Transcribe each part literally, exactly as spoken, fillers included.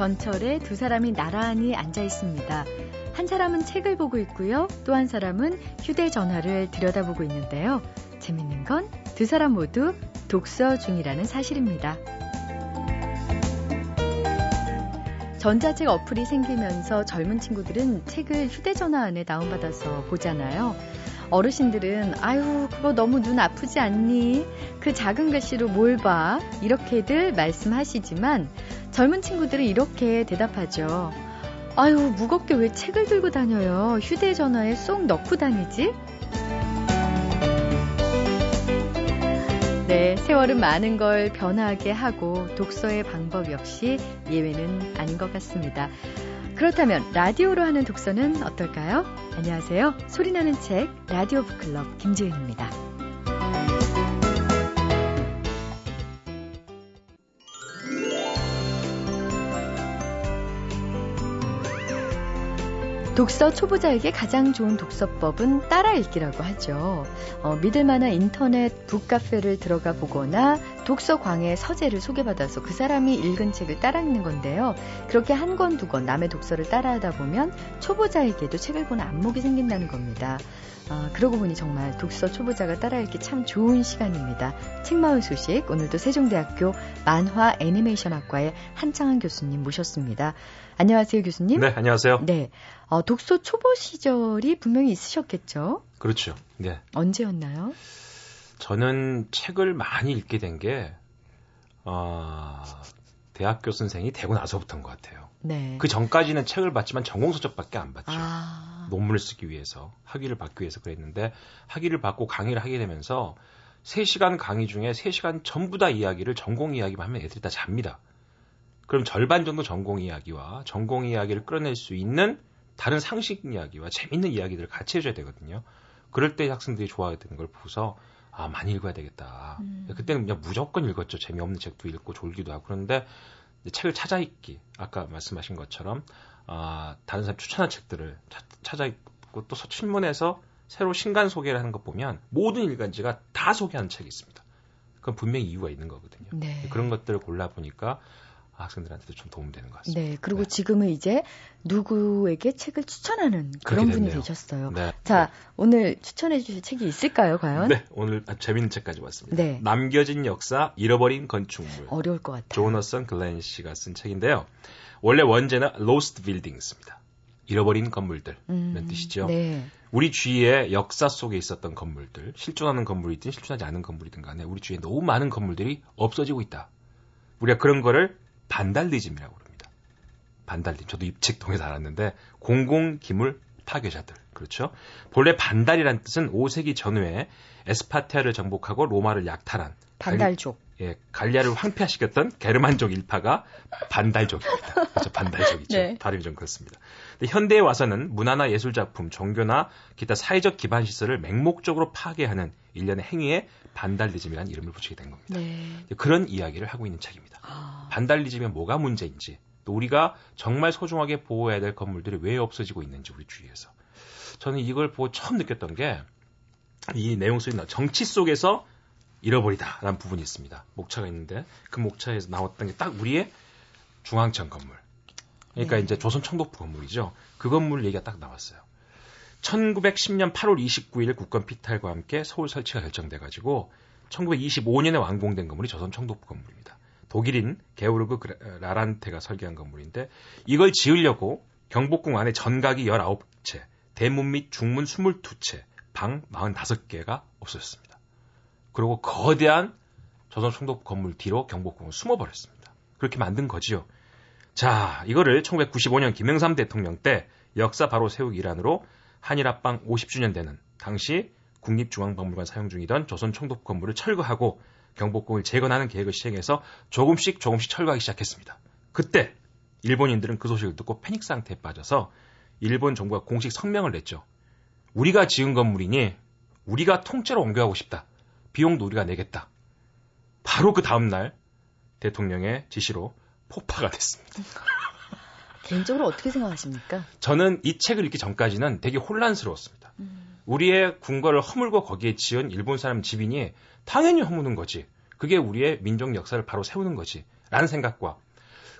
전철에 두 사람이 나란히 앉아 있습니다. 한 사람은 책을 보고 있고요. 또 한 사람은 휴대전화를 들여다보고 있는데요. 재밌는 건 두 사람 모두 독서 중이라는 사실입니다. 전자책 어플이 생기면서 젊은 친구들은 책을 휴대전화 안에 다운받아서 보잖아요. 어르신들은 아유 그거 너무 눈 아프지 않니? 그 작은 글씨로 뭘 봐? 이렇게들 말씀하시지만 젊은 친구들은 이렇게 대답하죠. 아유 무겁게 왜 책을 들고 다녀요? 휴대전화에 쏙 넣고 다니지? 네, 세월은 많은 걸 변하게 하고 독서의 방법 역시 예외는 아닌 것 같습니다. 그렇다면 라디오로 하는 독서는 어떨까요? 안녕하세요. 소리나는 책 라디오 북클럽 김지은입니다. 독서 초보자에게 가장 좋은 독서법은 따라 읽기라고 하죠. 어, 믿을만한 인터넷 북카페를 들어가 보거나 독서광에 서재를 소개받아서 그 사람이 읽은 책을 따라 읽는 건데요. 그렇게 한 권 두 권 남의 독서를 따라하다 보면 초보자에게도 책을 보는 안목이 생긴다는 겁니다. 어, 그러고 보니 정말 독서 초보자가 따라 읽기 참 좋은 시간입니다. 책마을 소식 오늘도 세종대학교 만화 애니메이션학과의 한창환 교수님 모셨습니다. 안녕하세요 교수님. 네, 안녕하세요. 네. 어, 독서 초보 시절이 분명히 있으셨겠죠? 그렇죠. 네. 언제였나요? 저는 책을 많이 읽게 된 게 어, 대학교 선생이 되고 나서부터인 것 같아요. 네. 그 전까지는 책을 봤지만 전공서적밖에 안 봤죠. 아. 논문을 쓰기 위해서, 학위를 받기 위해서 그랬는데 학위를 받고 강의를 하게 되면서 세 시간 강의 중에 세 시간 전부 다 이야기를 전공 이야기만 하면 애들이 다 잡니다. 그럼 절반 정도 전공 이야기와 전공 이야기를 끌어낼 수 있는 다른 상식 이야기와 재밌는 이야기들을 같이 해줘야 되거든요. 그럴 때 학생들이 좋아하는 걸 보고서 아 많이 읽어야 되겠다. 음. 그때는 그냥 무조건 읽었죠. 재미없는 책도 읽고 졸기도 하고. 그런데 책을 찾아 읽기. 아까 말씀하신 것처럼 아, 다른 사람 추천한 책들을 차, 찾아 읽고 또 신문에서 새로 신간 소개를 하는 것 보면 모든 일간지가 다 소개한 책이 있습니다. 그건 분명히 이유가 있는 거거든요. 네. 그런 것들을 골라보니까 학생들한테도 좀 도움이 되는 것 같습니다. 네, 그리고 네. 지금은 이제 누구에게 책을 추천하는 그런 분이 되셨어요. 네. 자, 네. 오늘 추천해 주실 책이 있을까요, 과연? 네, 오늘 재밌는 책까지 왔습니다. 네. 남겨진 역사, 잃어버린 건축물. 어려울 것 같아요. 조너선 글렌 씨가 쓴 책인데요. 원래 원제는 Lost Buildings입니다. 잃어버린 건물들. 음, 이런 뜻이죠. 네. 우리 주위에 역사 속에 있었던 건물들, 실존하는 건물이든 실존하지 않은 건물이든 간에 우리 주위에 너무 많은 건물들이 없어지고 있다. 우리가 그런 거를 반달리즘이라고 부릅니다. 반달리즘. 저도 입책동에서 알았는데 공공기물 파괴자들. 그렇죠? 본래 반달이란 뜻은 오 세기 전후에 에스파티아를 정복하고 로마를 약탈한 반달족. 갈, 예, 갈리아를 황폐화시켰던 게르만족 일파가 반달족입니다. 그렇죠? 반달족이죠. 네. 발음이 좀 그렇습니다. 근데 현대에 와서는 문화나 예술작품, 종교나 기타 사회적 기반시설을 맹목적으로 파괴하는 일련의 행위에 반달리즘이라는 이름을 붙이게 된 겁니다. 네. 그런 이야기를 하고 있는 책입니다. 아... 반달리즘이 뭐가 문제인지, 또 우리가 정말 소중하게 보호해야 될 건물들이 왜 없어지고 있는지 우리 주위에서. 저는 이걸 보고 처음 느꼈던 게 이 내용 속에 정치 속에서 잃어버리다라는 부분이 있습니다. 목차가 있는데 그 목차에서 나왔던 게 딱 우리의 중앙청 건물. 그러니까 네. 이제 조선 청독부 건물이죠. 그 건물 얘기가 딱 나왔어요. 천구백십 년 팔월 이십구일 국권 피탈과 함께 서울 설치가 결정돼가지고 천구백이십오년에 완공된 건물이 조선 청독부 건물입니다. 독일인 게오르그 라란테가 설계한 건물인데 이걸 지으려고 경복궁 안에 전각이 열아홉 채, 대문 및 중문 스물두 채, 방 마흔다섯 개가 없어졌습니다. 그리고 거대한 조선 청독부 건물 뒤로 경복궁은 숨어버렸습니다. 그렇게 만든 거지요. 자, 이거를 천구백구십오년 김영삼 대통령 때 역사 바로 세우기 일환으로 한일합방 오십주년 되는 당시 국립중앙박물관 사용 중이던 조선 청독부 건물을 철거하고 경복궁을 재건하는 계획을 시행해서 조금씩 조금씩 철거하기 시작했습니다. 그때 일본인들은 그 소식을 듣고 패닉 상태에 빠져서 일본 정부가 공식 성명을 냈죠. 우리가 지은 건물이니 우리가 통째로 옮겨가고 싶다. 비용도 우리가 내겠다. 바로 그 다음날 대통령의 지시로 폭파가 됐습니다. 개인적으로 어떻게 생각하십니까? 저는 이 책을 읽기 전까지는 되게 혼란스러웠습니다. 음. 우리의 궁궐을 허물고 거기에 지은 일본 사람 집인이 당연히 허무는 거지. 그게 우리의 민족 역사를 바로 세우는 거지. 라는 생각과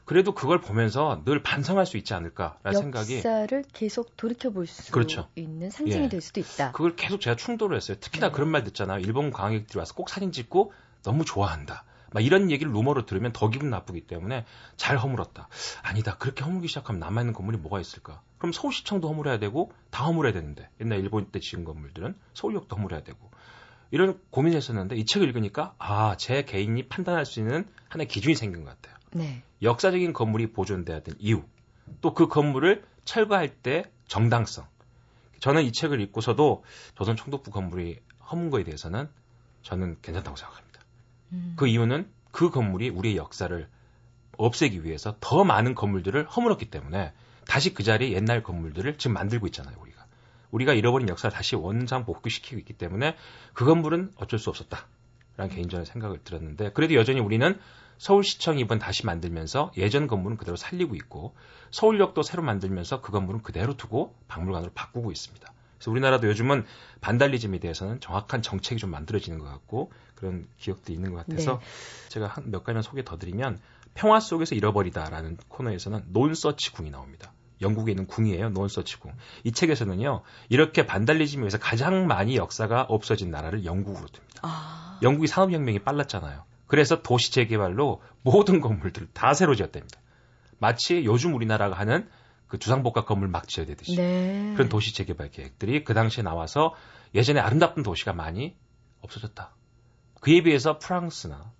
그래도 그걸 보면서 늘 반성할 수 있지 않을까라는 생각이. 역사를 계속 돌이켜볼 수 그렇죠. 있는 상징이 예. 될 수도 있다. 그걸 계속 제가 충돌을 했어요. 특히나 네. 그런 말 듣잖아요. 일본 관광객들이 와서 꼭 사진 찍고 너무 좋아한다. 막 이런 얘기를 루머로 들으면 더 기분 나쁘기 때문에 잘 허물었다. 아니다. 그렇게 허물기 시작하면 남아있는 건물이 뭐가 있을까? 그럼 서울시청도 허물어야 되고 다 허물어야 되는데 옛날 일본 때 지은 건물들은 서울역도 허물어야 되고 이런 고민을 했었는데 이 책을 읽으니까 아, 제 개인이 판단할 수 있는 하나의 기준이 생긴 것 같아요. 네. 역사적인 건물이 보존돼야 될 이유 또 그 건물을 철거할 때 정당성 저는 이 책을 읽고서도 조선 총독부 건물이 허문 거에 대해서는 저는 괜찮다고 생각합니다. 그 이유는 그 건물이 우리의 역사를 없애기 위해서 더 많은 건물들을 허물었기 때문에 다시 그 자리에 옛날 건물들을 지금 만들고 있잖아요. 우리가 우리가 잃어버린 역사를 다시 원상 복귀시키고 있기 때문에 그 건물은 어쩔 수 없었다라는 개인적인 생각을 들었는데 그래도 여전히 우리는 서울시청 이번 다시 만들면서 예전 건물은 그대로 살리고 있고 서울역도 새로 만들면서 그 건물은 그대로 두고 박물관으로 바꾸고 있습니다. 그래서 우리나라도 요즘은 반달리즘에 대해서는 정확한 정책이 좀 만들어지는 것 같고 그런 기억도 있는 것 같아서 네. 제가 한 몇 가지만 소개 더 드리면 평화 속에서 잃어버리다라는 코너에서는 논서치궁이 나옵니다. 영국에 있는 궁이에요. 논서치궁. 이 책에서는요. 이렇게 반달리즘에 의해서 가장 많이 역사가 없어진 나라를 영국으로 둡니다. 아... 영국이 산업혁명이 빨랐잖아요. 그래서 도시 재개발로 모든 건물들을 다 새로 지었답니다. 마치 요즘 우리나라가 하는 그 주상복합 건물 막 지어야 되듯이 네. 그런 도시 재개발 계획들이 그 당시에 나와서 예전에 아름답던 도시가 많이 없어졌다. 그에 비해서 프랑스나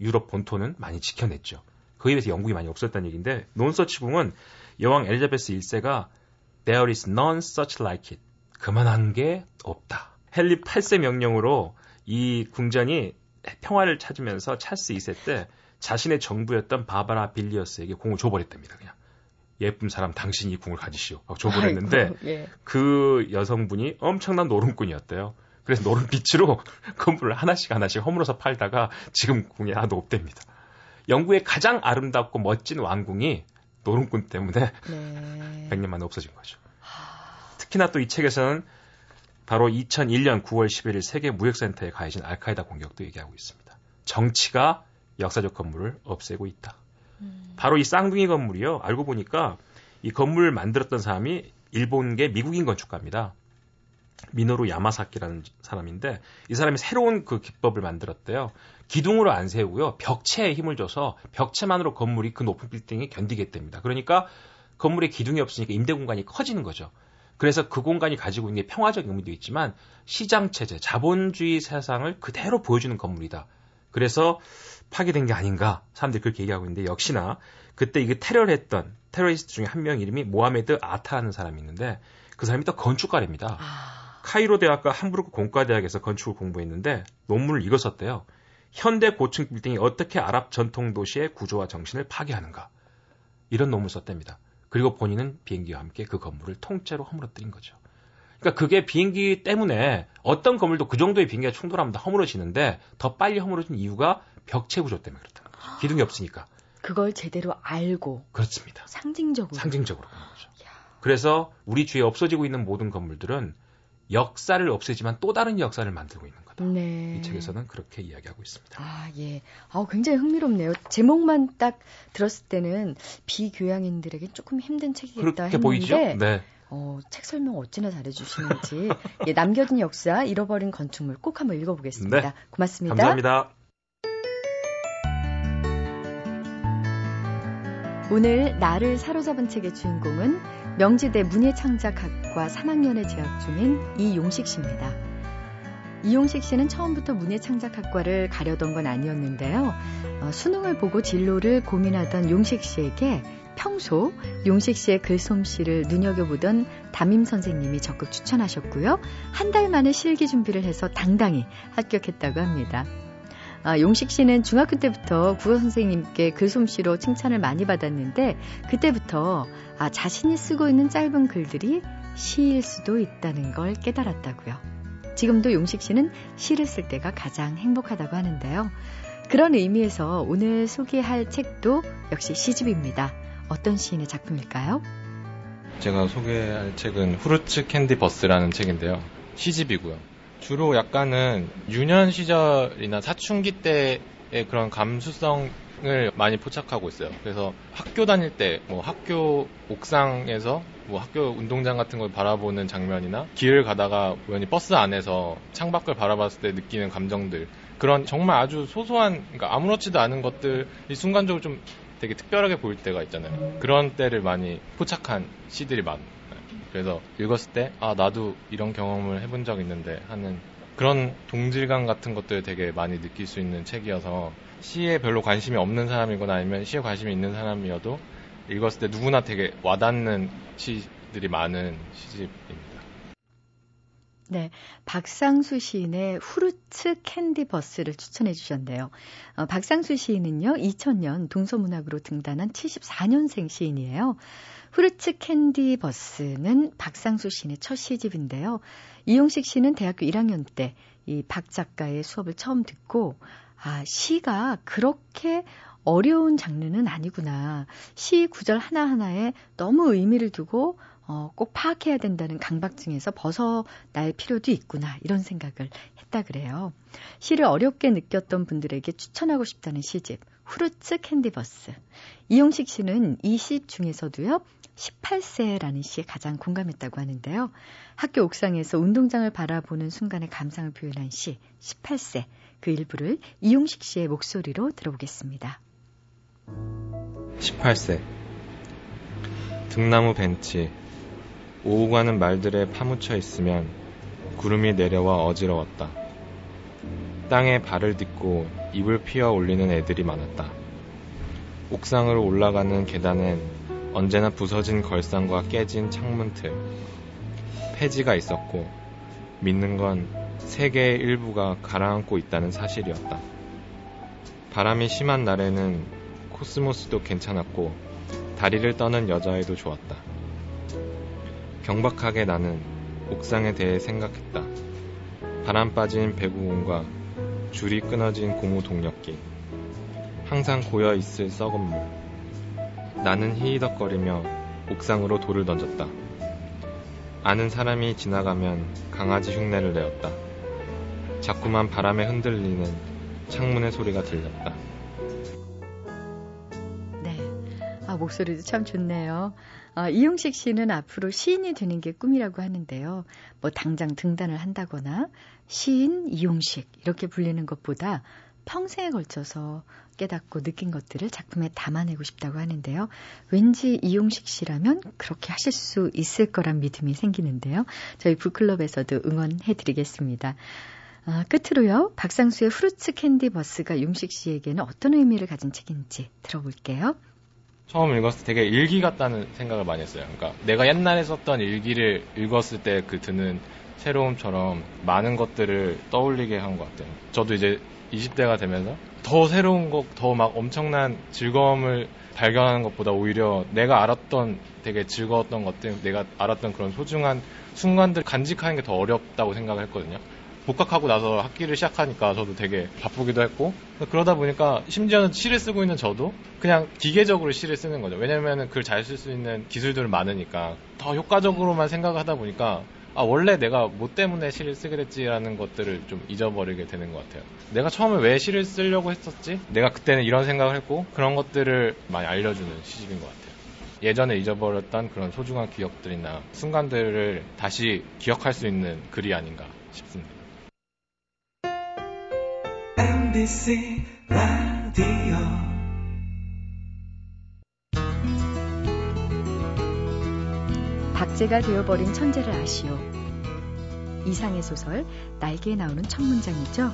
유럽 본토는 많이 지켜냈죠. 그에 비해서 영국이 많이 없었다는 얘기인데 논서치궁은 여왕 엘리자베스 일 세가 There is none such like it. 그만한 게 없다. 헨리 팔 세 명령으로 이 궁전이 평화를 찾으면서 찰스 이 세 때 자신의 정부였던 바바라 빌리어스에게 공을 줘버렸답니다. 그냥. 예쁜 사람 당신이 궁을 가지시오. 하고 줘버렸는데 예. 그 여성분이 엄청난 노름꾼이었대요. 그래서 노름빛으로 건물을 하나씩 하나씩 허물어서 팔다가 지금 궁이 하나도 없답니다. 영국의 가장 아름답고 멋진 왕궁이 노름꾼 때문에 네. 백 년 만에 없어진 거죠. 하... 특히나 또 이 책에서는 바로 이천일 년 구월 십일일 세계무역센터에 가해진 알카이다 공격도 얘기하고 있습니다. 정치가 역사적 건물을 없애고 있다. 음... 바로 이 쌍둥이 건물이요. 알고 보니까 이 건물을 만들었던 사람이 일본계 미국인 건축가입니다. 미노루 야마사키라는 사람인데 이 사람이 새로운 그 기법을 만들었대요. 기둥으로 안 세우고요. 벽체에 힘을 줘서 벽체만으로 건물이 그 높은 빌딩에 견디게 됩니다. 그러니까 건물에 기둥이 없으니까 임대 공간이 커지는 거죠. 그래서 그 공간이 가지고 있는 게 평화적 의미도 있지만 시장체제, 자본주의 세상을 그대로 보여주는 건물이다. 그래서 파괴된 게 아닌가 사람들이 그렇게 얘기하고 있는데 역시나 그때 이게 테러를 했던 테러리스트 중에 한 명 이름이 모하메드 아타라는 사람이 있는데 그 사람이 또 건축가랍니다. 아... 카이로 대학과 함부르크 공과대학에서 건축을 공부했는데 논문을 이거 썼대요. 현대 고층 빌딩이 어떻게 아랍 전통 도시의 구조와 정신을 파괴하는가. 이런 논문을 썼답니다. 그리고 본인은 비행기와 함께 그 건물을 통째로 허물어뜨린 거죠. 그러니까 그게 비행기 때문에 어떤 건물도 그 정도의 비행기가 충돌하면 다 허물어지는데 더 빨리 허물어진 이유가 벽체 구조 때문에 그렇다는 거죠. 기둥이 없으니까. 그걸 제대로 알고. 그렇습니다. 상징적으로. 상징적으로 하는 거죠. 야. 그래서 우리 주위에 없어지고 있는 모든 건물들은 역사를 없애지만 또 다른 역사를 만들고 있는 거다. 네. 이 책에서는 그렇게 이야기하고 있습니다. 아, 예. 아, 굉장히 흥미롭네요. 제목만 딱 들었을 때는 비교양인들에게 조금 힘든 책이겠다 그렇게 했는데 보이죠? 네. 어, 책 설명 어찌나 잘해주시는지 예, 남겨진 역사, 잃어버린 건축물 꼭 한번 읽어보겠습니다. 네. 고맙습니다. 감사합니다. 오늘 나를 사로잡은 책의 주인공은 명지대 문예창작학과 삼 학년에 재학 중인 이용식 씨입니다. 이용식 씨는 처음부터 문예창작학과를 가려던 건 아니었는데요. 어, 수능을 보고 진로를 고민하던 용식 씨에게 평소 용식 씨의 글솜씨를 눈여겨보던 담임 선생님이 적극 추천하셨고요. 한 달 만에 실기 준비를 해서 당당히 합격했다고 합니다. 아, 용식 씨는 중학교 때부터 국어 선생님께 글솜씨로 칭찬을 많이 받았는데 그때부터 아, 자신이 쓰고 있는 짧은 글들이 시일 수도 있다는 걸 깨달았다고요. 지금도 용식 씨는 시를 쓸 때가 가장 행복하다고 하는데요. 그런 의미에서 오늘 소개할 책도 역시 시집입니다. 어떤 시인의 작품일까요? 제가 소개할 책은 후르츠 캔디 버스라는 책인데요. 시집이고요. 주로 약간은 유년 시절이나 사춘기 때의 그런 감수성 을 많이 포착하고 있어요. 그래서 학교 다닐 때 뭐 학교 옥상에서 뭐 학교 운동장 같은 걸 바라보는 장면이나 길을 가다가 우연히 버스 안에서 창밖을 바라봤을 때 느끼는 감정들, 그런 정말 아주 소소한, 그러니까 아무렇지도 않은 것들이 순간적으로 좀 되게 특별하게 보일 때가 있잖아요. 그런 때를 많이 포착한 시들이 많아요. 그래서 읽었을 때 아, 나도 이런 경험을 해본 적 있는데 하는 그런 동질감 같은 것들을 되게 많이 느낄 수 있는 책이어서, 시에 별로 관심이 없는 사람이거나 아니면 시에 관심이 있는 사람이어도 읽었을 때 누구나 되게 와닿는 시들이 많은 시집입니다. 네, 박상수 시인의 후르츠 캔디 버스를 추천해 주셨네요. 어, 박상수 시인은요, 이천 년 동서문학으로 등단한 칠십사 년생 시인이에요. 후르츠 캔디 버스는 박상수 시인의 첫 시집인데요. 이용식 씨는 대학교 일 학년 때 이 박 작가의 수업을 처음 듣고, 아, 시가 그렇게 어려운 장르는 아니구나. 시 구절 하나하나에 너무 의미를 두고 어, 꼭 파악해야 된다는 강박증에서 벗어날 필요도 있구나, 이런 생각을 했다 그래요. 시를 어렵게 느꼈던 분들에게 추천하고 싶다는 시집 후르츠 캔디버스. 이용식 씨는 이 시집 중에서도요, 십팔 세라는 시에 가장 공감했다고 하는데요. 학교 옥상에서 운동장을 바라보는 순간의 감상을 표현한 시 십팔 세, 그 일부를 이용식 씨의 목소리로 들어보겠습니다. 십팔 세. 등나무 벤치. 오고 가는 말들에 파묻혀 있으면 구름이 내려와 어지러웠다. 땅에 발을 딛고 입을 피어 올리는 애들이 많았다. 옥상으로 올라가는 계단엔 언제나 부서진 걸상과 깨진 창문틀, 폐지가 있었고 믿는 건 세계의 일부가 가라앉고 있다는 사실이었다. 바람이 심한 날에는 코스모스도 괜찮았고 다리를 떠는 여자애도 좋았다. 경박하게 나는 옥상에 대해 생각했다. 바람 빠진 배구공과 줄이 끊어진 고무 동력기, 항상 고여있을 썩은 물. 나는 히히덕거리며 옥상으로 돌을 던졌다. 아는 사람이 지나가면 강아지 흉내를 내었다. 자꾸만 바람에 흔들리는 창문의 소리가 들렸다. 네, 아, 목소리도 참 좋네요. 아, 이용식 씨는 앞으로 시인이 되는 게 꿈이라고 하는데요. 뭐 당장 등단을 한다거나 시인 이용식 이렇게 불리는 것보다 평생에 걸쳐서 깨닫고 느낀 것들을 작품에 담아내고 싶다고 하는데요. 왠지 이용식 씨라면 그렇게 하실 수 있을 거란 믿음이 생기는데요. 저희 북클럽에서도 응원해드리겠습니다. 아, 끝으로요, 박상수의 후르츠 캔디 버스가 용식 씨에게는 어떤 의미를 가진 책인지 들어볼게요. 처음 읽었을 때 되게 일기 같다는 생각을 많이 했어요. 그러니까 내가 옛날에 썼던 일기를 읽었을 때 그 드는 새로움처럼 많은 것들을 떠올리게 한 것 같아요. 저도 이제 이십 대가 되면서 더 새로운 것, 더 막 엄청난 즐거움을 발견하는 것보다 오히려 내가 알았던 되게 즐거웠던 것들, 내가 알았던 그런 소중한 순간들 간직하는 게 더 어렵다고 생각을 했거든요. 복학하고 나서 학기를 시작하니까 저도 되게 바쁘기도 했고, 그러다 보니까 심지어는 시를 쓰고 있는 저도 그냥 기계적으로 시를 쓰는 거죠. 왜냐면은 그걸 잘 쓸 수 있는 기술들은 많으니까 더 효과적으로만 생각하다 보니까 아, 원래 내가 뭐 때문에 시를 쓰게 됐지라는 것들을 좀 잊어버리게 되는 것 같아요. 내가 처음에 왜 시를 쓰려고 했었지? 내가 그때는 이런 생각을 했고, 그런 것들을 많이 알려주는 시집인 것 같아요. 예전에 잊어버렸던 그런 소중한 기억들이나 순간들을 다시 기억할 수 있는 글이 아닌가 싶습니다. 엠비씨 라디오 박제가 되어버린 천재를 아시오. 이상의 소설 날개에 나오는 첫 문장이죠.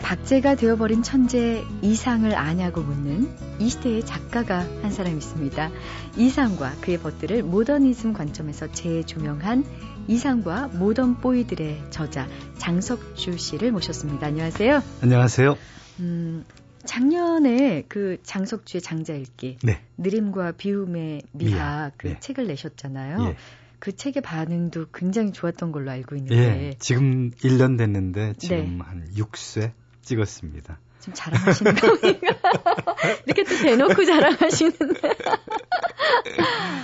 박제가 되어버린 천재 이상을 아냐고 묻는 이 시대의 작가가 한 사람 있습니다. 이상과 그의 벗들을 모더니즘 관점에서 재조명한 이상과 모던 보이들의 저자 장석주 씨를 모셨습니다. 안녕하세요. 안녕하세요. 음, 작년에 그 장석주의 장자 일기, 네, 느림과 비움의 미학, 그 네, 책을 내셨잖아요. 예. 그 책의 반응도 굉장히 좋았던 걸로 알고 있는데. 예. 지금 일 년 됐는데 지금 네, 한 육 쇄 찍었습니다. 좀 자랑하시는 겁니까? 이렇게 또 대놓고 자랑하시는데.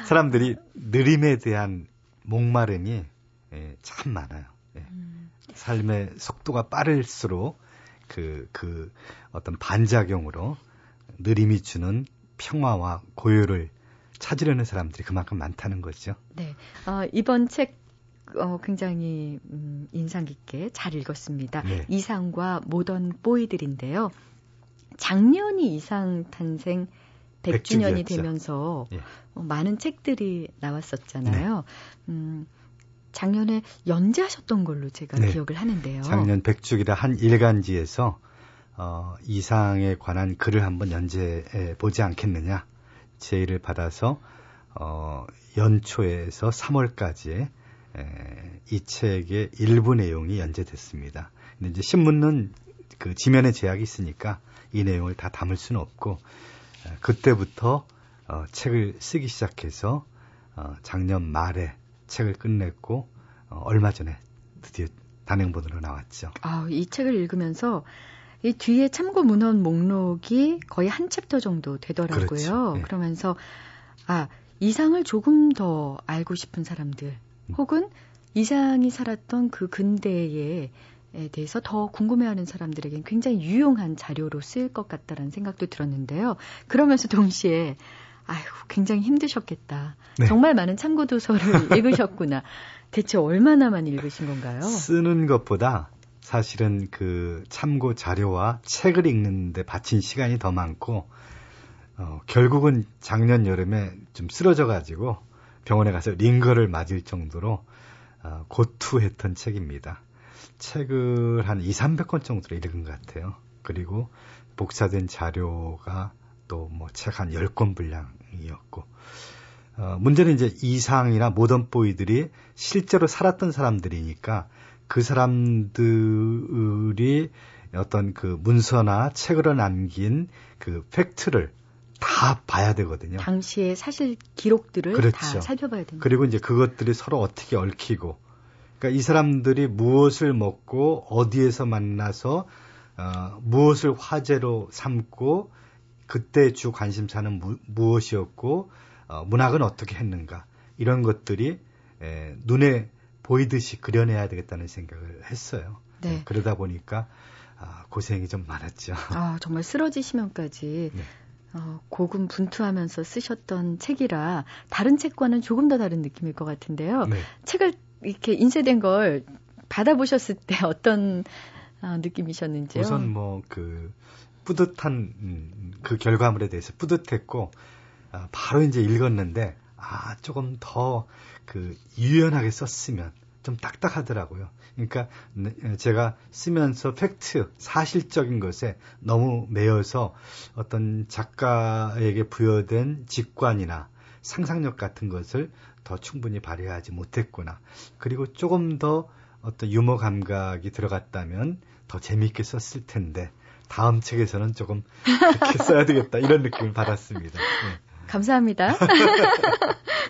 사람들이 느림에 대한 목마름이 참 많아요. 음. 삶의 속도가 빠를수록 그, 그 어떤 반작용으로 느림이 주는 평화와 고요를 찾으려는 사람들이 그만큼 많다는 거죠. 네, 어, 이번 책 어, 굉장히 음, 인상 깊게 잘 읽었습니다. 네. 이상과 모던 보이들인데요. 작년이 이상 탄생 백 주년이 되면서 예. 어, 많은 책들이 나왔었잖아요. 네. 음, 작년에 연재하셨던 걸로 제가 네. 기억을 하는데요. 작년 백 주기라 한 일간지에서 어, 이상에 관한 글을 한번 연재해 보지 않겠느냐. 제의를 받아서 어, 연초에서 삼월까지의 이 책의 일부 내용이 연재됐습니다. 근데 이제 신문은 그 지면에 제약이 있으니까 이 내용을 다 담을 수는 없고 그때부터 어, 책을 쓰기 시작해서 어, 작년 말에 책을 끝냈고 어, 얼마 전에 드디어 단행본으로 나왔죠. 아, 이 책을 읽으면서 이 뒤에 참고 문헌 목록이 거의 한 챕터 정도 되더라고요. 그렇죠. 네. 그러면서 아, 이상을 조금 더 알고 싶은 사람들 음. 혹은 이상이 살았던 그 근대에 대해서 더 궁금해하는 사람들에겐 굉장히 유용한 자료로 쓰일 것 같다라는 생각도 들었는데요. 그러면서 동시에 아이고, 굉장히 힘드셨겠다. 네. 정말 많은 참고도서를 읽으셨구나. 대체 얼마나만 읽으신 건가요? 쓰는 것보다 사실은 그 참고 자료와 책을 읽는데 바친 시간이 더 많고 어, 결국은 작년 여름에 좀 쓰러져가지고 병원에 가서 링거를 맞을 정도로 어, 고투했던 책입니다. 책을 한 이삼백 권 정도로 읽은 것 같아요. 그리고 복사된 자료가 또 뭐 책 한 열 권 분량이었고 어, 문제는 이제 이상이나 모던보이들이 실제로 살았던 사람들이니까 그 사람들이 어떤 그 문서나 책으로 남긴 그 팩트를 다 봐야 되거든요. 당시의 사실 기록들을 그렇죠. 다 살펴봐야 됩니다. 그리고 이제 그것들이 서로 어떻게 얽히고 그러니까 이 사람들이 무엇을 먹고 어디에서 만나서 어, 무엇을 화제로 삼고 그때 주 관심사는 무, 무엇이었고 어, 문학은 어떻게 했는가 이런 것들이 에, 눈에 보이듯이 그려내야 되겠다는 생각을 했어요. 네. 그러다 보니까 아, 고생이 좀 많았죠. 아, 정말 쓰러지시면까지 네. 어, 고군분투하면서 쓰셨던 책이라 다른 책과는 조금 더 다른 느낌일 것 같은데요. 네. 책을 이렇게 인쇄된 걸 받아보셨을 때 어떤 어, 느낌이셨는지요? 우선 뭐 그 뿌듯한 음, 그 결과물에 대해서 뿌듯했고 어, 바로 이제 읽었는데 아, 조금 더 그 유연하게 썼으면 좀 딱딱하더라고요. 그러니까 제가 쓰면서 팩트, 사실적인 것에 너무 매여서 어떤 작가에게 부여된 직관이나 상상력 같은 것을 더 충분히 발휘하지 못했구나. 그리고 조금 더 어떤 유머 감각이 들어갔다면 더 재미있게 썼을 텐데 다음 책에서는 조금 그렇게 써야 되겠다 이런 느낌을 받았습니다. 네. 감사합니다.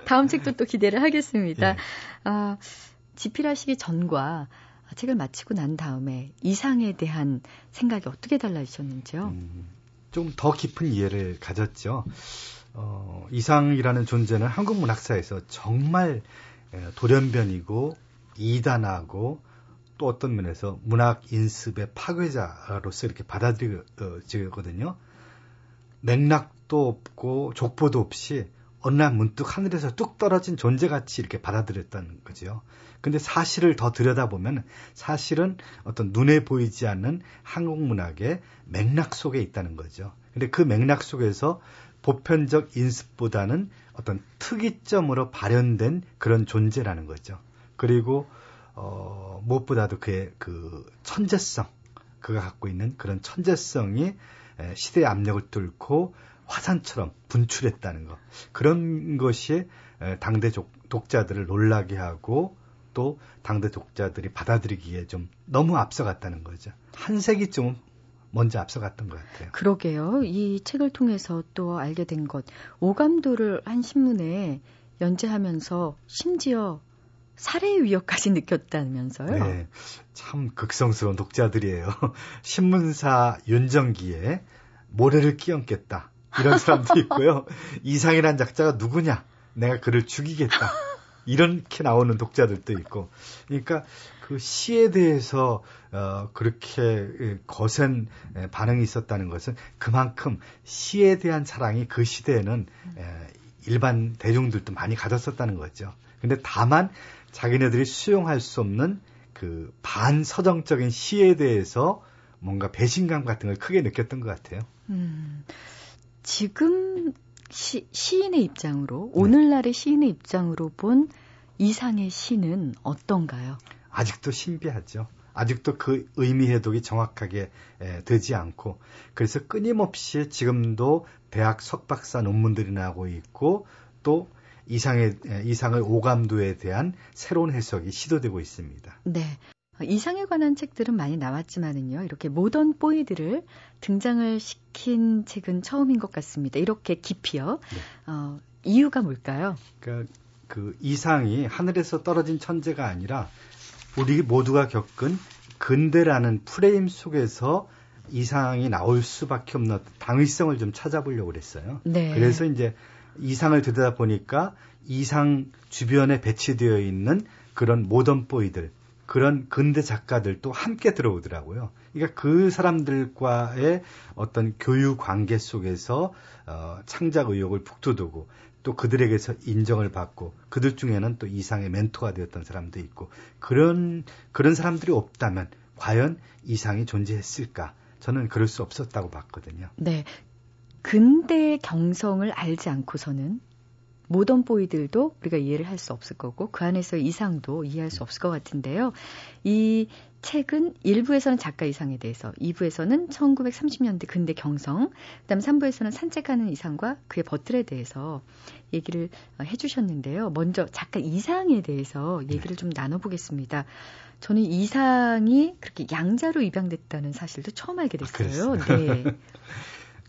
다음 책도 또 기대를 하겠습니다. 예. 아, 집필하시기 전과 책을 마치고 난 다음에 이상에 대한 생각이 어떻게 달라지셨는지요? 음, 좀 더 깊은 이해를 가졌죠. 어, 이상이라는 존재는 한국 문학사에서 정말 돌연변이고 이단하고 또 어떤 면에서 문학 인습의 파괴자로서 이렇게 받아들여지거든요. 맥락 도 없고 족보도 없이 어느 날 문득 하늘에서 뚝 떨어진 존재같이 이렇게 받아들였다는 거죠. 근데 사실을 더 들여다보면 사실은 어떤 눈에 보이지 않는 한국 문학의 맥락 속에 있다는 거죠. 근데 그 맥락 속에서 보편적 인습보다는 어떤 특이점으로 발현된 그런 존재라는 거죠. 그리고 어, 무엇보다도 그의 그 천재성, 그가 갖고 있는 그런 천재성이 시대의 압력을 뚫고 화산처럼 분출했다는 것. 그런 것이 당대 독자들을 놀라게 하고 또 당대 독자들이 받아들이기에 좀 너무 앞서갔다는 거죠. 한 세기쯤은 먼저 앞서갔던 것 같아요. 그러게요. 이 책을 통해서 또 알게 된 것. 오감도를 한 신문에 연재하면서 심지어 살해의 위협까지 느꼈다면서요? 네, 참 극성스러운 독자들이에요. 신문사 윤정기에 모래를 끼얹겠다 이런 사람도 있고요. 이상이란 작자가 누구냐? 내가 그를 죽이겠다. 이렇게 나오는 독자들도 있고. 그러니까 그 시에 대해서 어, 그렇게 거센 반응이 있었다는 것은 그만큼 시에 대한 사랑이 그 시대에는 에, 일반 대중들도 많이 가졌었다는 거죠. 근데 다만 자기네들이 수용할 수 없는 그 반서정적인 시에 대해서 뭔가 배신감 같은 걸 크게 느꼈던 것 같아요. 음, 지금 시, 시인의 입장으로, 오늘날의 네. 시인의 입장으로 본 이상의 시는 어떤가요? 아직도 신비하죠. 아직도 그 의미 해독이 정확하게 에, 되지 않고, 그래서 끊임없이 지금도 대학 석박사 논문들이 나오고 있고, 또 이상의, 이상의 오감도에 대한 새로운 해석이 시도되고 있습니다. 네. 이상에 관한 책들은 많이 나왔지만은요, 이렇게 모던 뽀이들을 등장을 시킨 책은 처음인 것 같습니다. 이렇게 깊이요. 네. 어, 이유가 뭘까요? 그러니까 그 이상이 하늘에서 떨어진 천재가 아니라 우리 모두가 겪은 근대라는 프레임 속에서 이상이 나올 수밖에 없는 당위성을 좀 찾아보려고 그랬어요. 네. 그래서 이제 이상을 들여다보니까 이상 주변에 배치되어 있는 그런 모던 뽀이들, 그런 근대 작가들도 함께 들어오더라고요. 그러니까 그 사람들과의 어떤 교유 관계 속에서 어, 창작 의욕을 북돋우고, 또 그들에게서 인정을 받고, 그들 중에는 또 이상의 멘토가 되었던 사람도 있고, 그런 그런 사람들이 없다면 과연 이상이 존재했을까? 저는 그럴 수 없었다고 봤거든요. 네. 근대의 경성을 알지 않고서는 모던 보이들도 우리가 이해를 할 수 없을 거고, 그 안에서 이상도 이해할 수 없을 것 같은데요. 이 책은 일 부에서는 작가 이상에 대해서, 이 부에서는 천구백삼십 년대 근대 경성, 그다음 삼 부에서는 산책하는 이상과 그의 벗들에 대해서 얘기를 해주셨는데요. 먼저 작가 이상에 대해서 얘기를 좀 나눠보겠습니다. 저는 이상이 그렇게 양자로 입양됐다는 사실도 처음 알게 됐어요. 아, 네.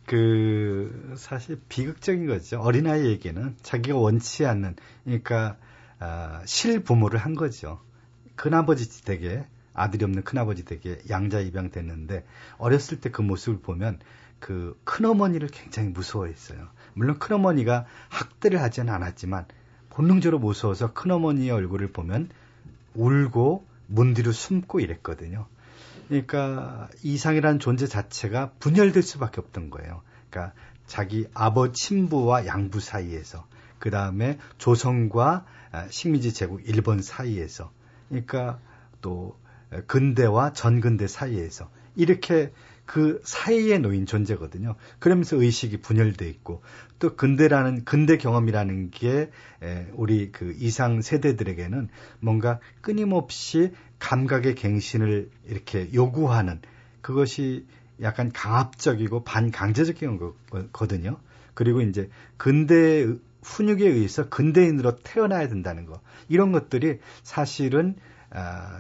그 사실 비극적인 거죠. 어린아이에게는 자기가 원치 않는, 그러니까 어, 실부모를 한 거죠. 큰아버지 댁에 아들이 없는 큰아버지 댁에 양자 입양됐는데, 어렸을 때 그 모습을 보면 그 큰어머니를 굉장히 무서워했어요. 물론 큰어머니가 학대를 하지는 않았지만 본능적으로 무서워서 큰어머니의 얼굴을 보면 울고 문 뒤로 숨고 이랬거든요. 그러니까 이상이라는 존재 자체가 분열될 수밖에 없던 거예요. 그러니까 자기 아버 친부와 양부 사이에서, 그 다음에 조선과 식민지 제국 일본 사이에서, 그러니까 또 근대와 전근대 사이에서, 이렇게 그 사이에 놓인 존재거든요. 그러면서 의식이 분열돼 있고, 또 근대라는 근대 경험이라는 게 우리 그 이상 세대들에게는 뭔가 끊임없이 감각의 갱신을 이렇게 요구하는, 그것이 약간 강압적이고 반강제적인 거거든요. 그리고 이제 근대 훈육에 의해서 근대인으로 태어나야 된다는 거, 이런 것들이 사실은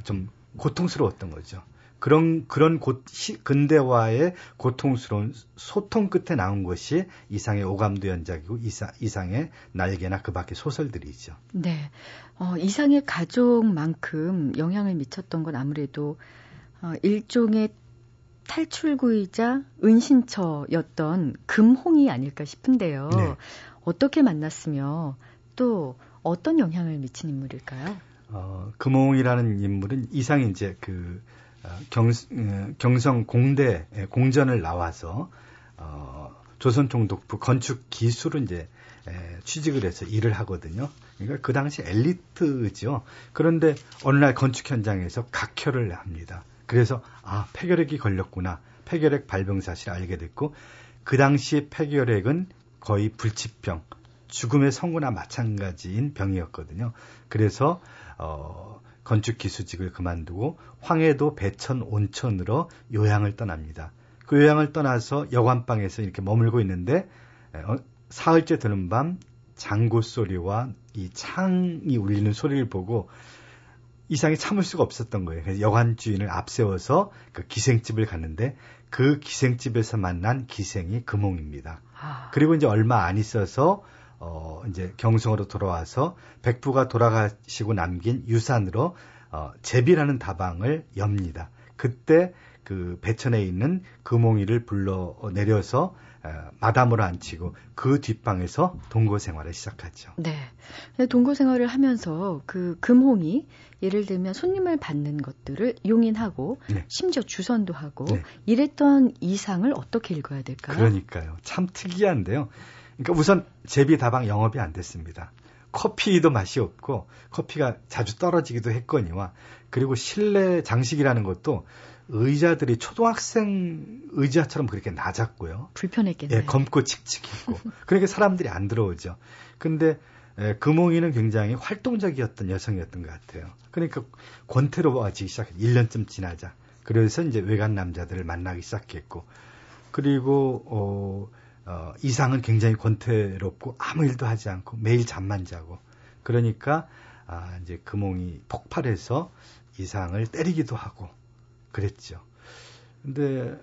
좀 고통스러웠던 거죠. 그런 그런 고, 시, 근대화의 고통스러운 소통 끝에 나온 것이 이상의 오감도 연작이고, 이상, 이상의 날개나 그 밖의 소설들이죠. 네, 어, 이상의 가족만큼 영향을 미쳤던 건 아무래도 어, 일종의 탈출구이자 은신처였던 금홍이 아닐까 싶은데요. 네. 어떻게 만났으며 또 어떤 영향을 미친 인물일까요? 어, 금홍이라는 인물은 이상이 이제 그 경, 경성 공대 공전을 나와서 어, 조선총독부 건축 기수로 이제 에, 취직을 해서 일을 하거든요. 그러니까 그 당시 엘리트죠. 그런데 어느 날 건축 현장에서 각혈을 합니다. 그래서 아, 폐결핵이 걸렸구나. 폐결핵 발병 사실을 알게 됐고, 그 당시 폐결핵은 거의 불치병, 죽음의 선고나 마찬가지인 병이었거든요. 그래서 어. 건축 기수직을 그만두고 황해도 배천 온천으로 요양을 떠납니다. 그 요양을 떠나서 여관방에서 이렇게 머물고 있는데, 사흘째 드는 밤 장구 소리와 이 창이 울리는 소리를 보고 이상이 참을 수가 없었던 거예요. 그래서 여관 주인을 앞세워서 그 기생집을 갔는데, 그 기생집에서 만난 기생이 금홍입니다. 그리고 이제 얼마 안 있어서 어, 이제 경성으로 돌아와서 백부가 돌아가시고 남긴 유산으로 어, 제비라는 다방을 엽니다. 그때 그 배천에 있는 금홍이를 불러 내려서 마담으로 앉히고 그 뒷방에서 동거 생활을 시작하죠. 네. 동거 생활을 하면서 그 금홍이 예를 들면 손님을 받는 것들을 용인하고 네. 심지어 주선도 하고 네. 이랬던 이상을 어떻게 읽어야 될까요? 그러니까요. 참 특이한데요. 그러니까 우선 제비 다방 영업이 안 됐습니다. 커피도 맛이 없고 커피가 자주 떨어지기도 했거니와 그리고 실내 장식이라는 것도 의자들이 초등학생 의자처럼 그렇게 낮았고요. 불편했겠네요. 예, 검고 칙칙했고. 그러니까 사람들이 안 들어오죠. 근데 예, 금홍이는 굉장히 활동적이었던 여성이었던 것 같아요. 그러니까 권태로워지기 시작했죠. 일 년쯤 지나자. 그래서 이제 외간 남자들을 만나기 시작했고. 그리고 어, 어, 이상은 굉장히 권태롭고 아무 일도 하지 않고 매일 잠만 자고. 그러니까 아, 이제 금홍이 폭발해서 이상을 때리기도 하고. 그랬죠. 근데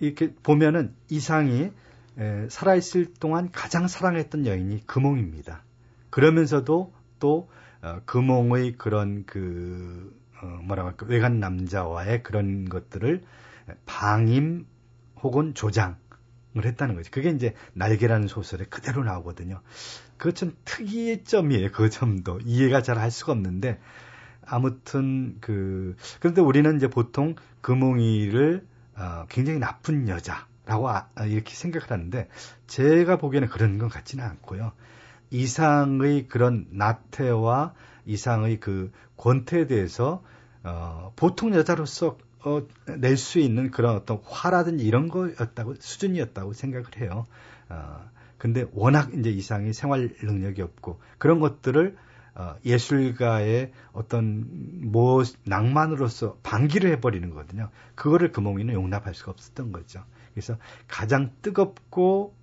이렇게 보면은 이상이 에, 살아있을 동안 가장 사랑했던 여인이 금홍입니다. 그러면서도 또 어, 금홍의 그런 그 어, 뭐라고 할까 외간 남자와의 그런 것들을 방임 혹은 조장을 했다는 거죠. 그게 이제 날개라는 소설에 그대로 나오거든요. 그것 좀 특이점이에요. 그 점도 이해가 잘 할 수가 없는데. 아무튼 그 그런데 우리는 이제 보통 금홍이를 어, 굉장히 나쁜 여자라고 아, 이렇게 생각을 하는데 제가 보기에는 그런 건 같지는 않고요. 이상의 그런 나태와 이상의 그 권태에 대해서 어, 보통 여자로서 어, 낼 수 있는 그런 어떤 화라든지 이런 거였다고 수준이었다고 생각을 해요. 어, 근데 워낙 이제 이상이 생활 능력이 없고 그런 것들을 어, 예술가의 어떤 뭐 낭만으로서 방기를 해버리는 거거든요. 그거를 금홍이는 용납할 수가 없었던 거죠. 그래서 가장 뜨겁고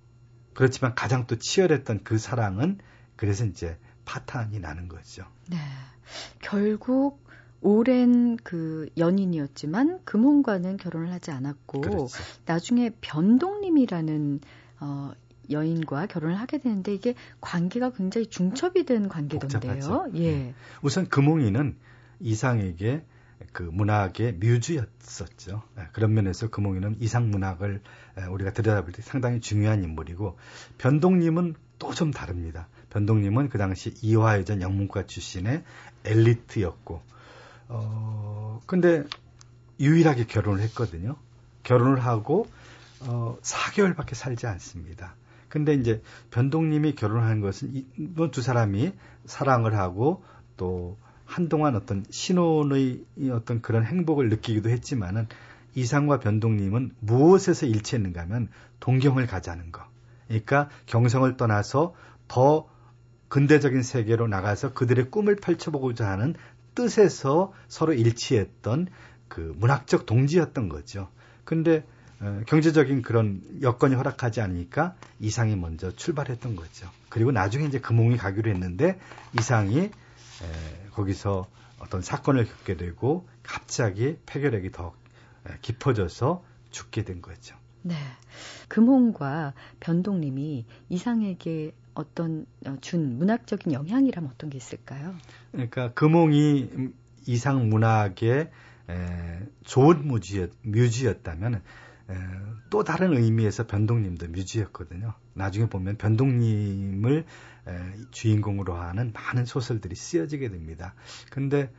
그렇지만 가장 또 치열했던 그 사랑은 그래서 이제 파탄이 나는 거죠. 네, 결국 오랜 그 연인이었지만 금홍과는 결혼을 하지 않았고 그렇죠. 나중에 변동님이라는 어. 여인과 결혼을 하게 되는데 이게 관계가 굉장히 중첩이 된 관계던데요. 복잡하죠. 예. 우선 금홍이는 이상에게 그 문학의 뮤즈였었죠. 그런 면에서 금홍이는 이상 문학을 우리가 들여다볼 때 상당히 중요한 인물이고 변동님은 또 좀 다릅니다. 변동님은 그 당시 이화여전 영문과 출신의 엘리트였고 어 근데 유일하게 결혼을 했거든요. 결혼을 하고 어 사 개월밖에 살지 않습니다. 근데 이제 변동님이 결혼한 것은 이번 두 사람이 사랑을 하고 또 한동안 어떤 신혼의 어떤 그런 행복을 느끼기도 했지만은 이상과 변동님은 무엇에서 일치했는가 하면 동경을 가자는 거. 그러니까 경성을 떠나서 더 근대적인 세계로 나가서 그들의 꿈을 펼쳐보고자 하는 뜻에서 서로 일치했던 그 문학적 동지였던 거죠. 근데 경제적인 그런 여건이 허락하지 않으니까 이상이 먼저 출발했던 거죠. 그리고 나중에 이제 금홍이 가기로 했는데 이상이 에, 거기서 어떤 사건을 겪게 되고 갑자기 폐결핵이 더 깊어져서 죽게 된 거죠. 네. 금홍과 변동님이 이상에게 어떤 준 문학적인 영향이라면 어떤 게 있을까요? 그러니까 금홍이 이상 문학의 에, 좋은 뮤지였, 뮤지였다면 에, 또 다른 의미에서 변동님도 뮤지였거든요. 나중에 보면 변동님을 에, 주인공으로 하는 많은 소설들이 쓰여지게 됩니다. 그런데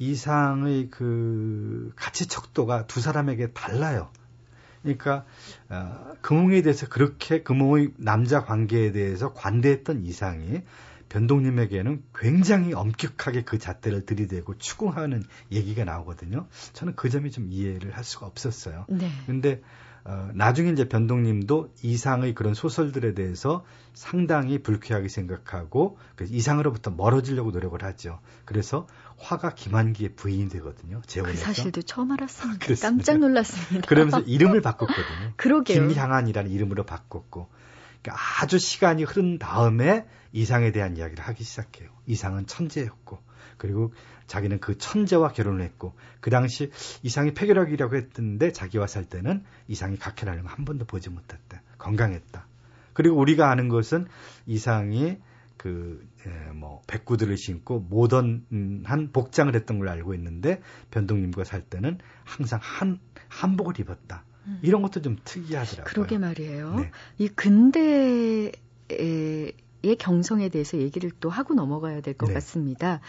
이상의 그 가치 척도가 두 사람에게 달라요. 그러니까 어, 금홍에 대해서 그렇게 금홍의 남자 관계에 대해서 관대했던 이상이 변동님에게는 굉장히 엄격하게 그 잣대를 들이대고 추궁하는 얘기가 나오거든요. 저는 그 점이 좀 이해를 할 수가 없었어요. 그런데 네. 어, 나중에 이제 변동님도 이상의 그런 소설들에 대해서 상당히 불쾌하게 생각하고 이상으로부터 멀어지려고 노력을 하죠. 그래서 화가 김한기의 부인이 되거든요. 재혼해서. 그 사실도 처음 알았습니다. 그랬습니다. 깜짝 놀랐습니다. 그러면서 이름을 바꿨거든요. 그러게요. 김향한이라는 이름으로 바꿨고. 아주 시간이 흐른 다음에 이상에 대한 이야기를 하기 시작해요. 이상은 천재였고 그리고 자기는 그 천재와 결혼을 했고 그 당시 이상이 폐결핵이라고 했던데 자기와 살 때는 이상이 각해나는 거 한 번도 보지 못했다. 건강했다. 그리고 우리가 아는 것은 이상이 그 뭐 백구들을 신고 모던한 복장을 했던 걸 알고 있는데 변동님과 살 때는 항상 한 한복을 입었다. 음. 이런 것도 좀 특이하더라고요. 그러게 말이에요. 네. 이 근대의 경성에 대해서 얘기를 또 하고 넘어가야 될 것 네. 같습니다.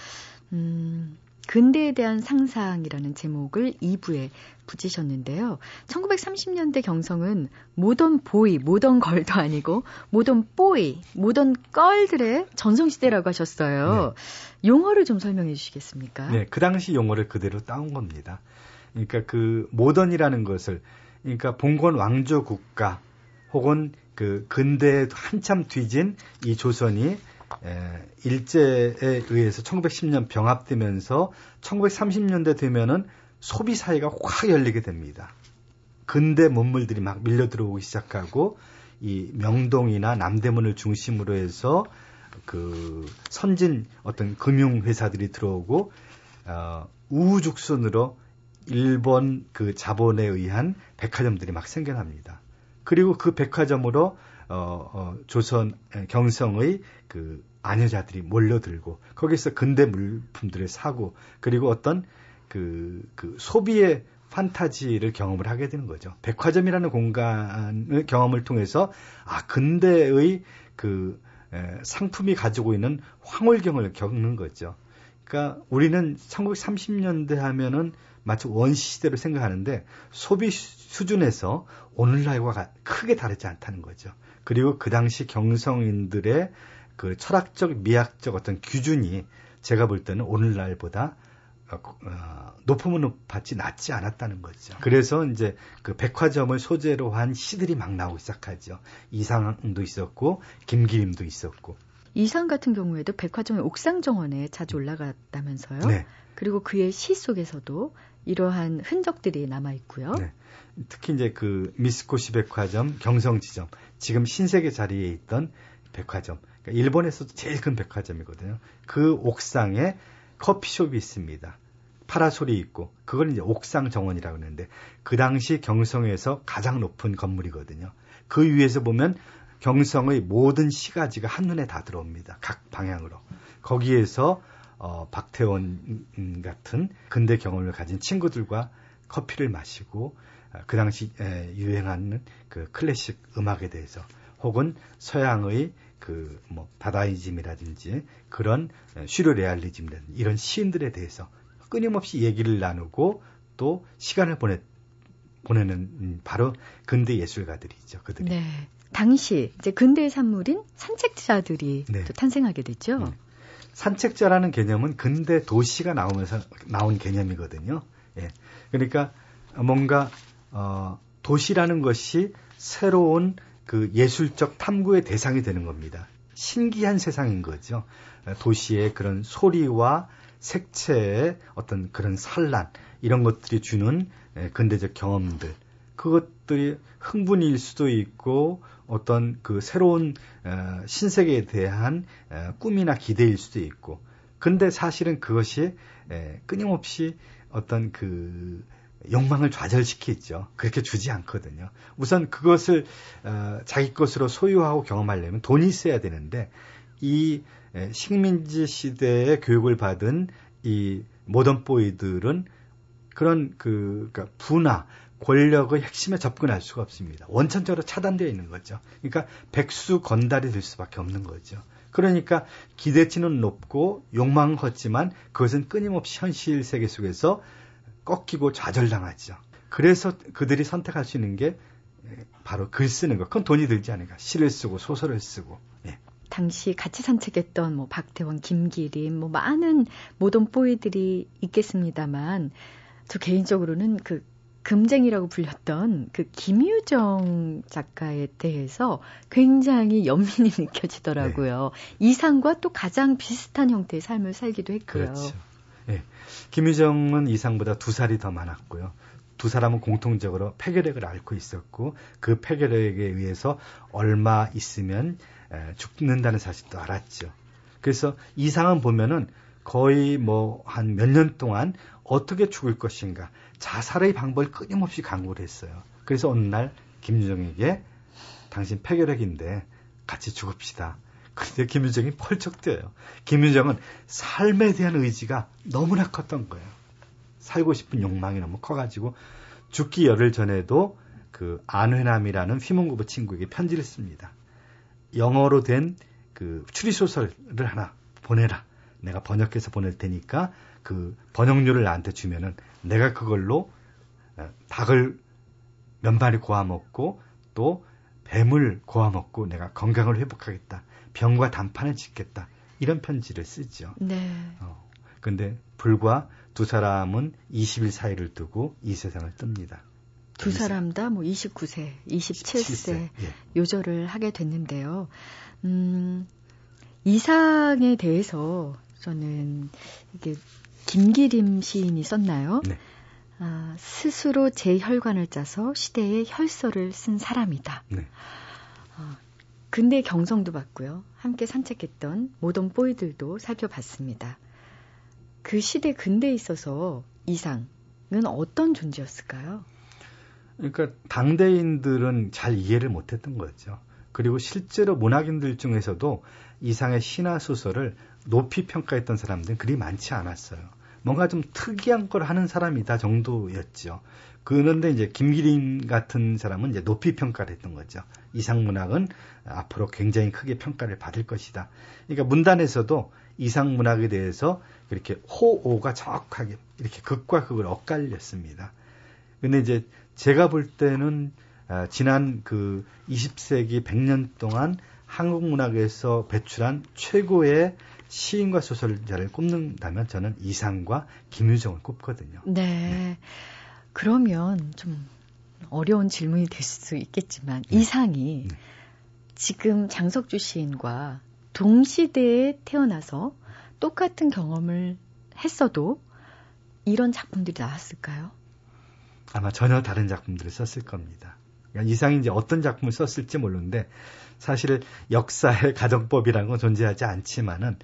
음, 근대에 대한 상상이라는 제목을 이 부에 붙이셨는데요. 천구백삼십 년대 경성은 모던 보이, 모던 걸도 아니고 모던 보이, 모던 걸들의 전성시대라고 하셨어요. 네. 용어를 좀 설명해 주시겠습니까? 네, 그 당시 용어를 그대로 따온 겁니다. 그러니까 그 모던이라는 것을, 그러니까 봉건 왕조 국가 혹은 그 근대에 한참 뒤진 이 조선이 예, 일제에 의해서 천구백십 년 병합되면서 천구백삼십 년대 되면은 소비 사회가 확 열리게 됩니다. 근대 문물들이 막 밀려 들어오기 시작하고 이 명동이나 남대문을 중심으로 해서 그 선진 어떤 금융 회사들이 들어오고 어, 우후죽순으로 일본 그 자본에 의한 백화점들이 막 생겨납니다. 그리고 그 백화점으로 어, 어, 조선 경성의 그 아녀자들이 몰려들고 거기서 근대 물품들을 사고 그리고 어떤 그, 그 소비의 판타지를 경험을 하게 되는 거죠. 백화점이라는 공간의 경험을 통해서 아 근대의 그 에, 상품이 가지고 있는 황홀경을 겪는 거죠. 그러니까 우리는 천구백삼십 년대 하면은 마치 원시시대로 생각하는데 소비 수준에서 오늘날과 크게 다르지 않다는 거죠. 그리고 그 당시 경성인들의 그 철학적, 미학적 어떤 기준이 제가 볼 때는 오늘날보다 높으면 높았지 낮지 않았다는 거죠. 그래서 이제 그 백화점을 소재로 한 시들이 막 나오기 시작하죠. 이상도 있었고 김기림도 있었고. 이상 같은 경우에도 백화점의 옥상 정원에 자주 올라갔다면서요. 네. 그리고 그의 시 속에서도 이러한 흔적들이 남아 있고요. 네. 특히 이제 그 미스코시 백화점, 경성지점, 지금 신세계 자리에 있던 백화점, 그러니까 일본에서도 제일 큰 백화점이거든요. 그 옥상에 커피숍이 있습니다. 파라솔이 있고, 그걸 이제 옥상 정원이라고 하는데 그 당시 경성에서 가장 높은 건물이거든요. 그 위에서 보면 경성의 모든 시가지가 한눈에 다 들어옵니다. 각 방향으로. 거기에서 어, 박태원 같은 근대 경험을 가진 친구들과 커피를 마시고 그 당시 유행하는 그 클래식 음악에 대해서 혹은 서양의 그 뭐 다다이즘이라든지 그런 슈로레알리즘이라든지 이런 시인들에 대해서 끊임없이 얘기를 나누고 또 시간을 보내, 보내는 바로 근대 예술가들이죠. 그들이. 네. 당시 이제 근대의 산물인 산책자들이 네. 또 탄생하게 됐죠. 네. 산책자라는 개념은 근대 도시가 나오면서 나온 개념이거든요. 예. 그러니까 뭔가 어, 도시라는 것이 새로운 그 예술적 탐구의 대상이 되는 겁니다. 신기한 세상인 거죠. 도시의 그런 소리와 색채의 어떤 그런 산란 이런 것들이 주는 근대적 경험들. 그것들이 흥분일 수도 있고 어떤 그 새로운 신세계에 대한 꿈이나 기대일 수도 있고 근데 사실은 그것이 끊임없이 어떤 그 욕망을 좌절시키죠. 그렇게 주지 않거든요. 우선 그것을 자기 것으로 소유하고 경험하려면 돈이 있어야 되는데 이 식민지 시대의 교육을 받은 이 모던보이들은 그런 그 그러니까 부나 권력의 핵심에 접근할 수가 없습니다. 원천적으로 차단되어 있는 거죠. 그러니까 백수 건달이 될 수밖에 없는 거죠. 그러니까 기대치는 높고 욕망은 컸지만 그것은 끊임없이 현실 세계 속에서 꺾이고 좌절당하죠. 그래서 그들이 선택할 수 있는 게 바로 글 쓰는 것. 그건 돈이 들지 않으니까 시를 쓰고 소설을 쓰고. 예. 당시 같이 산책했던 뭐 박태원, 김기림, 뭐 많은 모던 보이들이 있겠습니다만 저 개인적으로는 그 금쟁이라고 불렸던 그 김유정 작가에 대해서 굉장히 연민이 느껴지더라고요. 네. 이상과 또 가장 비슷한 형태의 삶을 살기도 했고요. 그렇죠. 네. 김유정은 이상보다 두 살이 더 많았고요. 두 사람은 공통적으로 폐결핵을 앓고 있었고 그 폐결핵에 의해서 얼마 있으면 죽는다는 사실도 알았죠. 그래서 이상은 보면은 거의 뭐 한 몇 년 동안 어떻게 죽을 것인가 자살의 방법을 끊임없이 강구를 했어요. 그래서 어느 날 김유정에게 당신 폐결핵인데 같이 죽읍시다. 그런데 김유정이 펄쩍 뛰어요. 김유정은 삶에 대한 의지가 너무나 컸던 거예요. 살고 싶은 욕망이 너무 커가지고 죽기 열흘 전에도 그 안회남이라는 휘문구부 친구에게 편지를 씁니다. 영어로 된 그 추리소설을 하나 보내라. 내가 번역해서 보낼 테니까 그 번역료를 나한테 주면은 내가 그걸로 닭을 몇 마리 고아먹고 또 뱀을 고아먹고 내가 건강을 회복하겠다. 병과 단판을 짓겠다. 이런 편지를 쓰죠. 네. 어, 근데 불과 두 사람은 이십 일 사이를 두고 이 세상을 뜹니다. 두 사람 다 뭐 이십구 세, 이십칠 세, 이십칠 세 예. 요절을 하게 됐는데요. 음, 이상에 대해서 저는 이게 김기림 시인이 썼나요? 네. 아, 스스로 제 혈관을 짜서 시대의 혈서를 쓴 사람이다. 네. 아, 근대 경성도 봤고요. 함께 산책했던 모던 뽀이들도 살펴봤습니다. 그 시대 근대에 있어서 이상은 어떤 존재였을까요? 그러니까 당대인들은 잘 이해를 못했던 거죠. 그리고 실제로 문학인들 중에서도 이상의 신화 소설을 높이 평가했던 사람들은 그리 많지 않았어요. 뭔가 좀 특이한 걸 하는 사람이다 정도였죠. 그런데 이제 김기림 같은 사람은 이제 높이 평가를 했던 거죠. 이상 문학은 앞으로 굉장히 크게 평가를 받을 것이다. 그러니까 문단에서도 이상 문학에 대해서 그렇게 호오가 정확하게 이렇게 극과 극을 엇갈렸습니다. 근데 이제 제가 볼 때는 지난 그 이십 세기 백 년 동안 한국 문학에서 배출한 최고의 시인과 소설자를 꼽는다면 저는 이상과 김유정을 꼽거든요. 네. 네. 그러면 좀 어려운 질문이 될 수 있겠지만 네. 이상이 네. 지금 장석주 시인과 동시대에 태어나서 똑같은 경험을 했어도 이런 작품들이 나왔을까요? 아마 전혀 다른 작품들을 썼을 겁니다. 그러니까 이상이 이제 어떤 작품을 썼을지 모르는데 사실 역사의 가정법이라는 건 존재하지 않지만은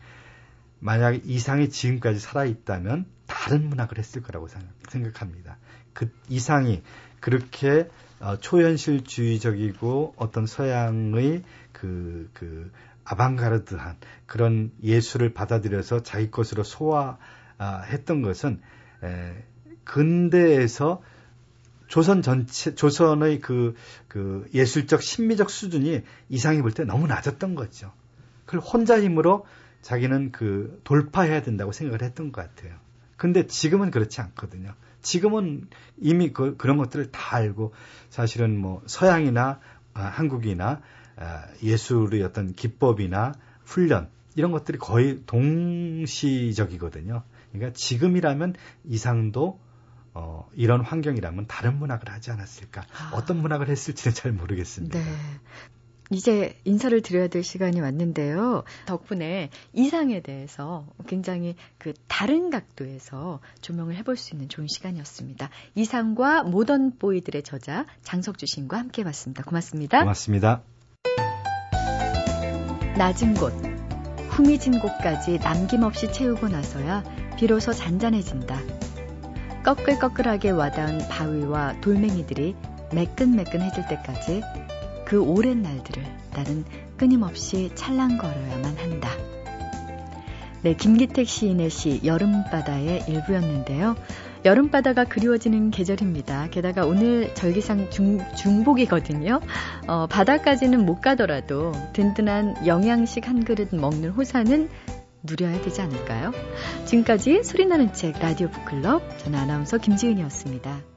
만약에 이상이 지금까지 살아있다면 다른 문학을 했을 거라고 생각합니다. 그 이상이 그렇게 초현실주의적이고 어떤 서양의 그, 그 아방가르드한 그런 예술을 받아들여서 자기 것으로 소화했던 것은 근대에서 조선 전체, 조선의 그, 그 예술적, 심미적 수준이 이상이 볼 때 너무 낮았던 거죠. 그걸 혼자 힘으로 자기는 그 돌파해야 된다고 생각을 했던 것 같아요. 근데 지금은 그렇지 않거든요. 지금은 이미 그, 그런 것들을 다 알고 사실은 뭐 서양이나 아, 한국이나 아, 예술의 어떤 기법이나 훈련 이런 것들이 거의 동시적이거든요. 그러니까 지금이라면 이상도 어, 이런 환경이라면 다른 문학을 하지 않았을까? 아. 어떤 문학을 했을지는 잘 모르겠습니다. 네. 이제 인사를 드려야 될 시간이 왔는데요. 덕분에 이상에 대해서 굉장히 그 다른 각도에서 조명을 해볼 수 있는 좋은 시간이었습니다. 이상과 모던 보이들의 저자 장석주 시인과 함께 봤습니다. 고맙습니다. 고맙습니다. 낮은 곳, 후미진 곳까지 남김없이 채우고 나서야 비로소 잔잔해진다. 꺼끌꺼끌하게 와닿은 바위와 돌멩이들이 매끈매끈해질 때까지 그 오랜 날들을 나는 끊임없이 찰랑거려야만 한다. 네, 김기택 시인의 시 여름바다의 일부였는데요. 여름바다가 그리워지는 계절입니다. 게다가 오늘 절기상 중, 중복이거든요. 어, 바다까지는 못 가더라도 든든한 영양식 한 그릇 먹는 호사는 누려야 되지 않을까요? 지금까지 소리나는 책 라디오 북클럽, 저는 아나운서 김지은이었습니다.